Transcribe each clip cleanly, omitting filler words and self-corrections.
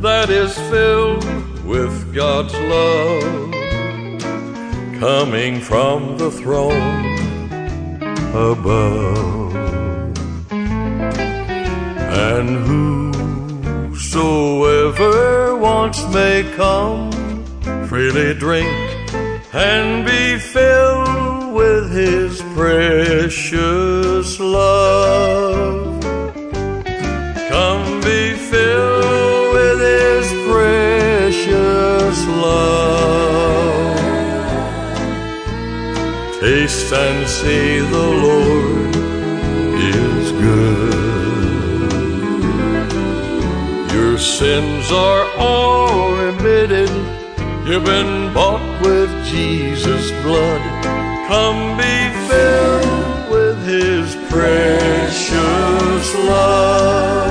That is filled with God's love, coming from the throne above. And whosoever wants may come, freely drink and be filled with his precious love. Come be filled precious love. Taste and see the Lord is good. Your sins are all remitted. You've been bought with Jesus' blood. Come be filled with his precious love.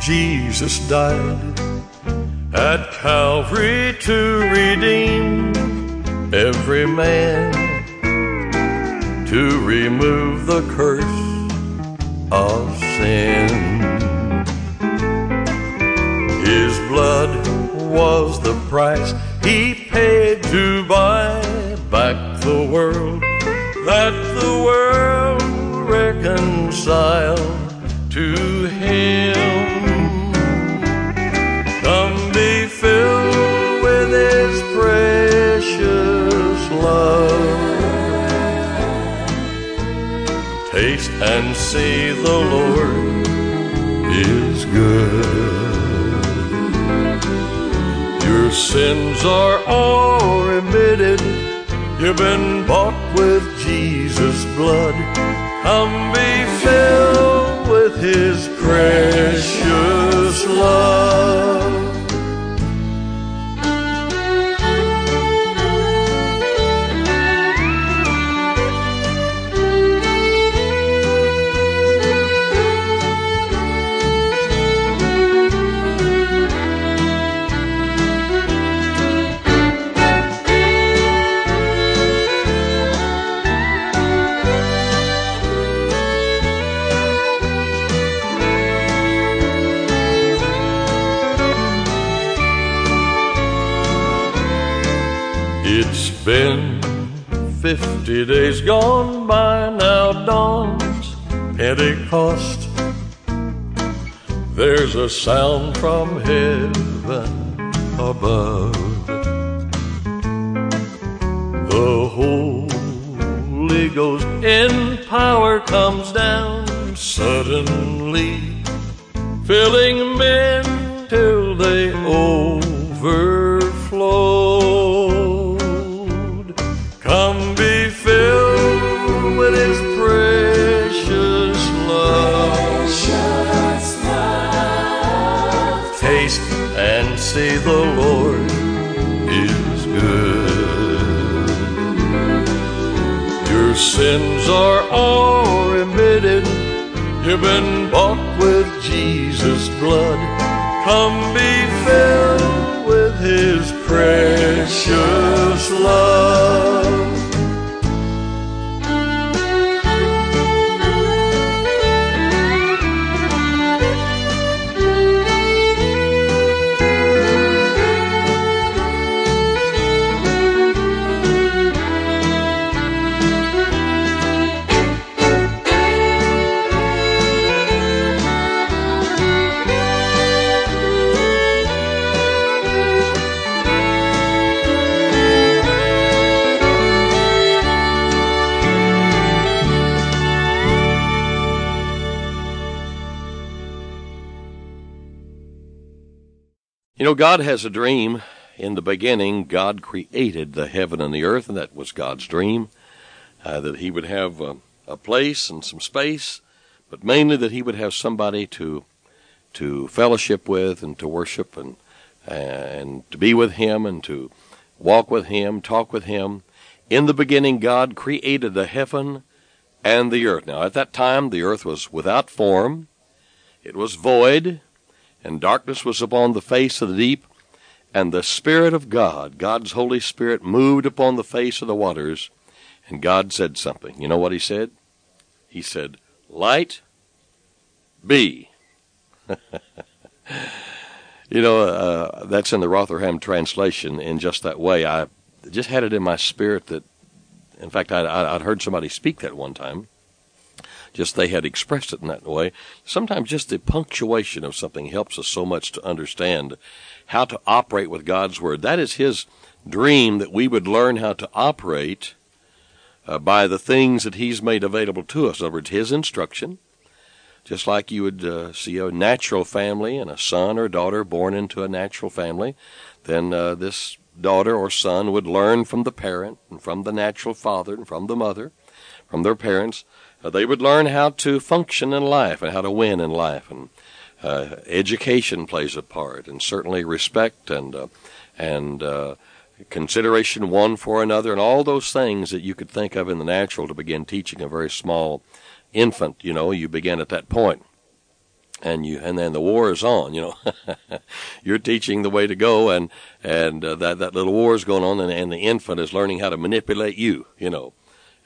Jesus died at Calvary to redeem every man, to remove the curse of sin. His blood was the price he paid to buy back the world, that the world reconciled to him. Filled with his precious love. Taste and see the Lord is good. Your sins are all remitted. You've been bought with Jesus' blood. Come be filled with his precious love. It's been 50 days gone by, now dawns Pentecost. There's a sound from heaven above. The Holy Ghost in power comes down suddenly, filling men till they overflow. Come be filled with his precious love. Precious love. Taste and see the Lord is good. Your sins are all remitted. You've been bought with Jesus' blood. Come be filled with his precious love. You know, God has a dream. In the beginning, God created the heaven and the earth, and that was God's dream, that he would have a place and some space, but mainly that he would have somebody to fellowship with and to worship and to be with him and to walk with him, talk with him. In the beginning, God created the heaven and the earth. Now, at that time, the earth was without form. It was void, and darkness was upon the face of the deep. And the Spirit of God, God's Holy Spirit, moved upon the face of the waters, and God said something. You know what he said? He said, "Light be." You know, that's in the Rotherham translation in just that way. I just had it in my spirit that, in fact, I'd heard somebody speak that one time. Just they had expressed it in that way. Sometimes just the punctuation of something helps us so much to understand how to operate with God's Word. That is his dream, that we would learn how to operate by the things that he's made available to us. In other words, his instruction, just like you would see a natural family and a son or daughter born into a natural family, then this daughter or son would learn from the parent and from the natural father and from the mother, from their parents. They would learn how to function in life and how to win in life, and education plays a part, and certainly respect and consideration one for another, and all those things that you could think of in the natural to begin teaching a very small infant. You know, you begin at that point, and then the war is on. You know, you're teaching the way to go, and that little war is going on, and the infant is learning how to manipulate you. You know.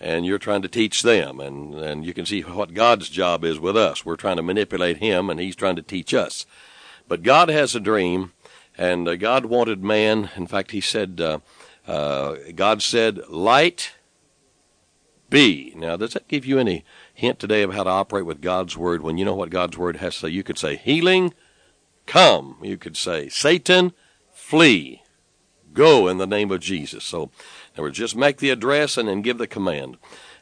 And you're trying to teach them, and you can see what God's job is with us. We're trying to manipulate him, and he's trying to teach us. But God has a dream, and God wanted man. In fact, he said, God said, "Light be." Now, does that give you any hint today of how to operate with God's Word? When you know what God's Word has to say, you could say, "Healing, come." You could say, "Satan, flee. Go in the name of Jesus." So, in other words, just make the address and then give the command.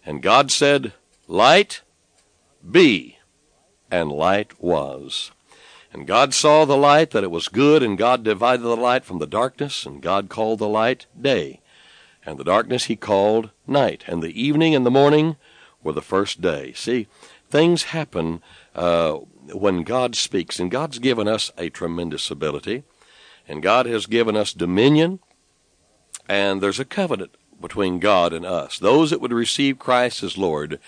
And God said, "Light be," and light was. And God saw the light, that it was good, and God divided the light from the darkness, and God called the light day, and the darkness he called night, and the evening and the morning were the first day. See, things happen when God speaks, and God's given us a tremendous ability, and God has given us dominion. And there's a covenant between God and us. Those that would receive Christ as Lord,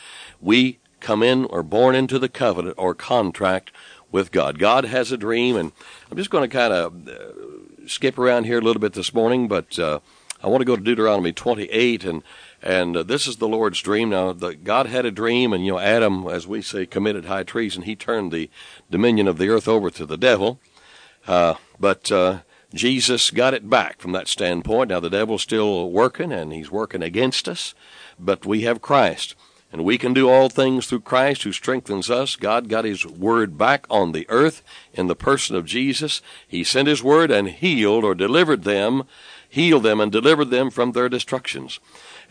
we come in or born into the covenant or contract with God. God has a dream, and I'm just going to kind of skip around here a little bit this morning, but I want to go to Deuteronomy 28, and this is the Lord's dream. Now, God had a dream, and, you know, Adam, as we say, committed high treason. He turned the dominion of the earth over to the devil, but Jesus got it back from that standpoint. Now, the devil's still working, and he's working against us, but we have Christ, and we can do all things through Christ who strengthens us. God got his word back on the earth in the person of Jesus. He sent his word and healed them and delivered them from their destructions.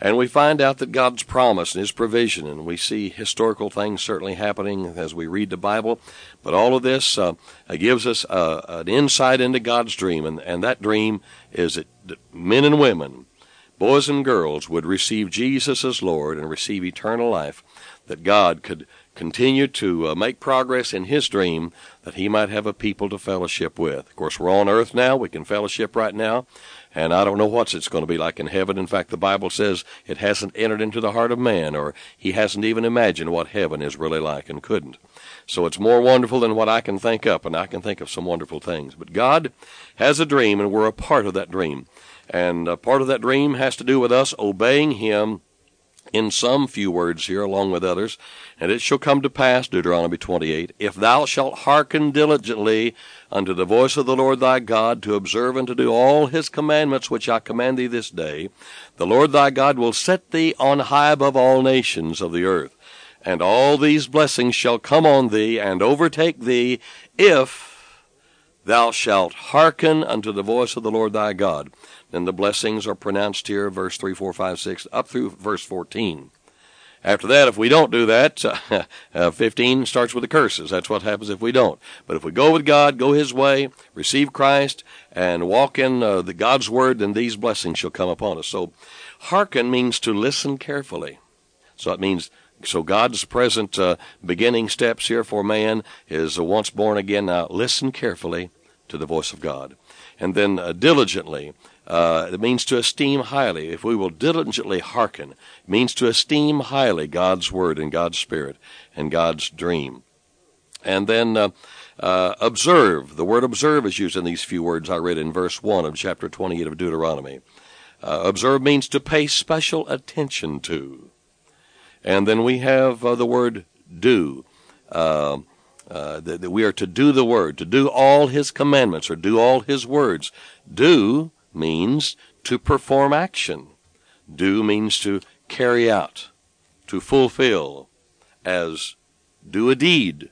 And we find out that God's promise and his provision, and we see historical things certainly happening as we read the Bible. But all of this gives us an insight into God's dream, and that dream is that men and women, boys and girls, would receive Jesus as Lord and receive eternal life, that God could continue to make progress in his dream, that he might have a people to fellowship with. Of course, we're on earth now. We can fellowship right now. And I don't know what it's going to be like in heaven. In fact, the Bible says it hasn't entered into the heart of man, or he hasn't even imagined what heaven is really like and couldn't. So it's more wonderful than what I can think up, and I can think of some wonderful things. But God has a dream, and we're a part of that dream. And a part of that dream has to do with us obeying him in some few words here, along with others. "And it shall come to pass," Deuteronomy 28, "if thou shalt hearken diligently unto the voice of the Lord thy God, to observe and to do all his commandments which I command thee this day, the Lord thy God will set thee on high above all nations of the earth. And all these blessings shall come on thee and overtake thee, if thou shalt hearken unto the voice of the Lord thy God." Then the blessings are pronounced here, verse 3, 4, 5, 6, up through verse 14. After that, if we don't do that, 15 starts with the curses. That's what happens if we don't. But if we go with God, go his way, receive Christ, and walk in the God's word, then these blessings shall come upon us. So hearken means to listen carefully. So it means, so God's present beginning steps here for man is once born again. Now listen carefully to the voice of God. And then diligently, it means to esteem highly. If we will diligently hearken, it means to esteem highly God's word and God's spirit and God's dream. And then observe. The word observe is used in these few words I read in verse 1 of chapter 28 of Deuteronomy. Observe means to pay special attention to. And then we have the word do. That we are to do the word, to do all his commandments or do all his words. Do means to perform action. Do means to carry out, to fulfill, as do a deed.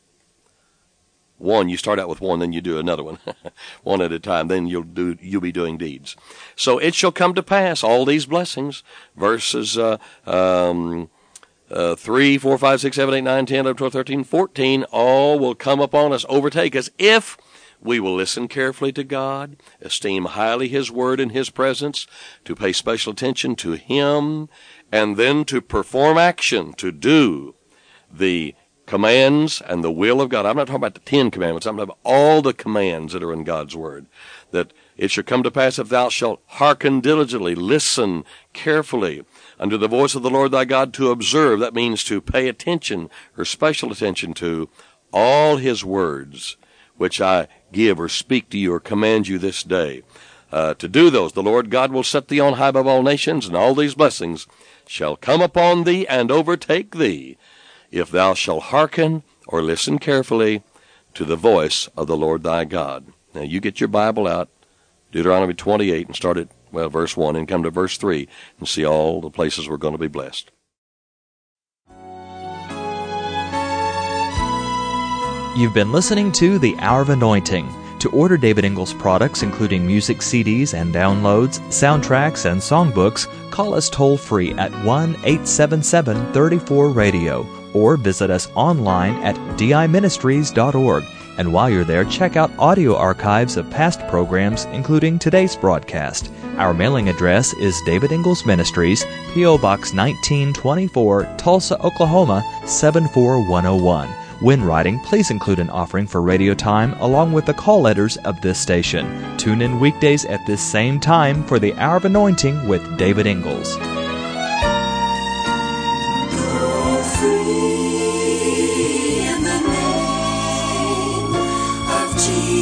One, you start out with one, then you do another one, one at a time, then you'll be doing deeds. So it shall come to pass, all these blessings, verses 3, 4, 5, 6, 7, 8, 9, 10, 11, 12, 13, 14, all will come upon us, overtake us, if we will listen carefully to God, esteem highly his word and his presence, to pay special attention to him, and then to perform action, to do the commands and the will of God. I'm not talking about the 10 Commandments. I'm talking about all the commands that are in God's word, that it shall come to pass if thou shalt hearken diligently, listen carefully unto the voice of the Lord thy God, to observe. That means to pay attention or special attention to all his words, which I give or speak to you or command you this day. To do those, the Lord God will set thee on high above all nations, and all these blessings shall come upon thee and overtake thee, if thou shalt hearken or listen carefully to the voice of the Lord thy God. Now you get your Bible out, Deuteronomy 28, and start at verse 1, and come to verse 3, and see all the places we're going to be blessed. You've been listening to The Hour of Anointing. To order David Ingles products, including music CDs and downloads, soundtracks, and songbooks, call us toll-free at 1-877-34-RADIO, or visit us online at diministries.org. And while you're there, check out audio archives of past programs, including today's broadcast. Our mailing address is David Ingles Ministries, P.O. Box 1924, Tulsa, Oklahoma, 74101. When writing, please include an offering for radio time along with the call letters of this station. Tune in weekdays at this same time for the Hour of Anointing with David Ingles. Free in the name of Jesus.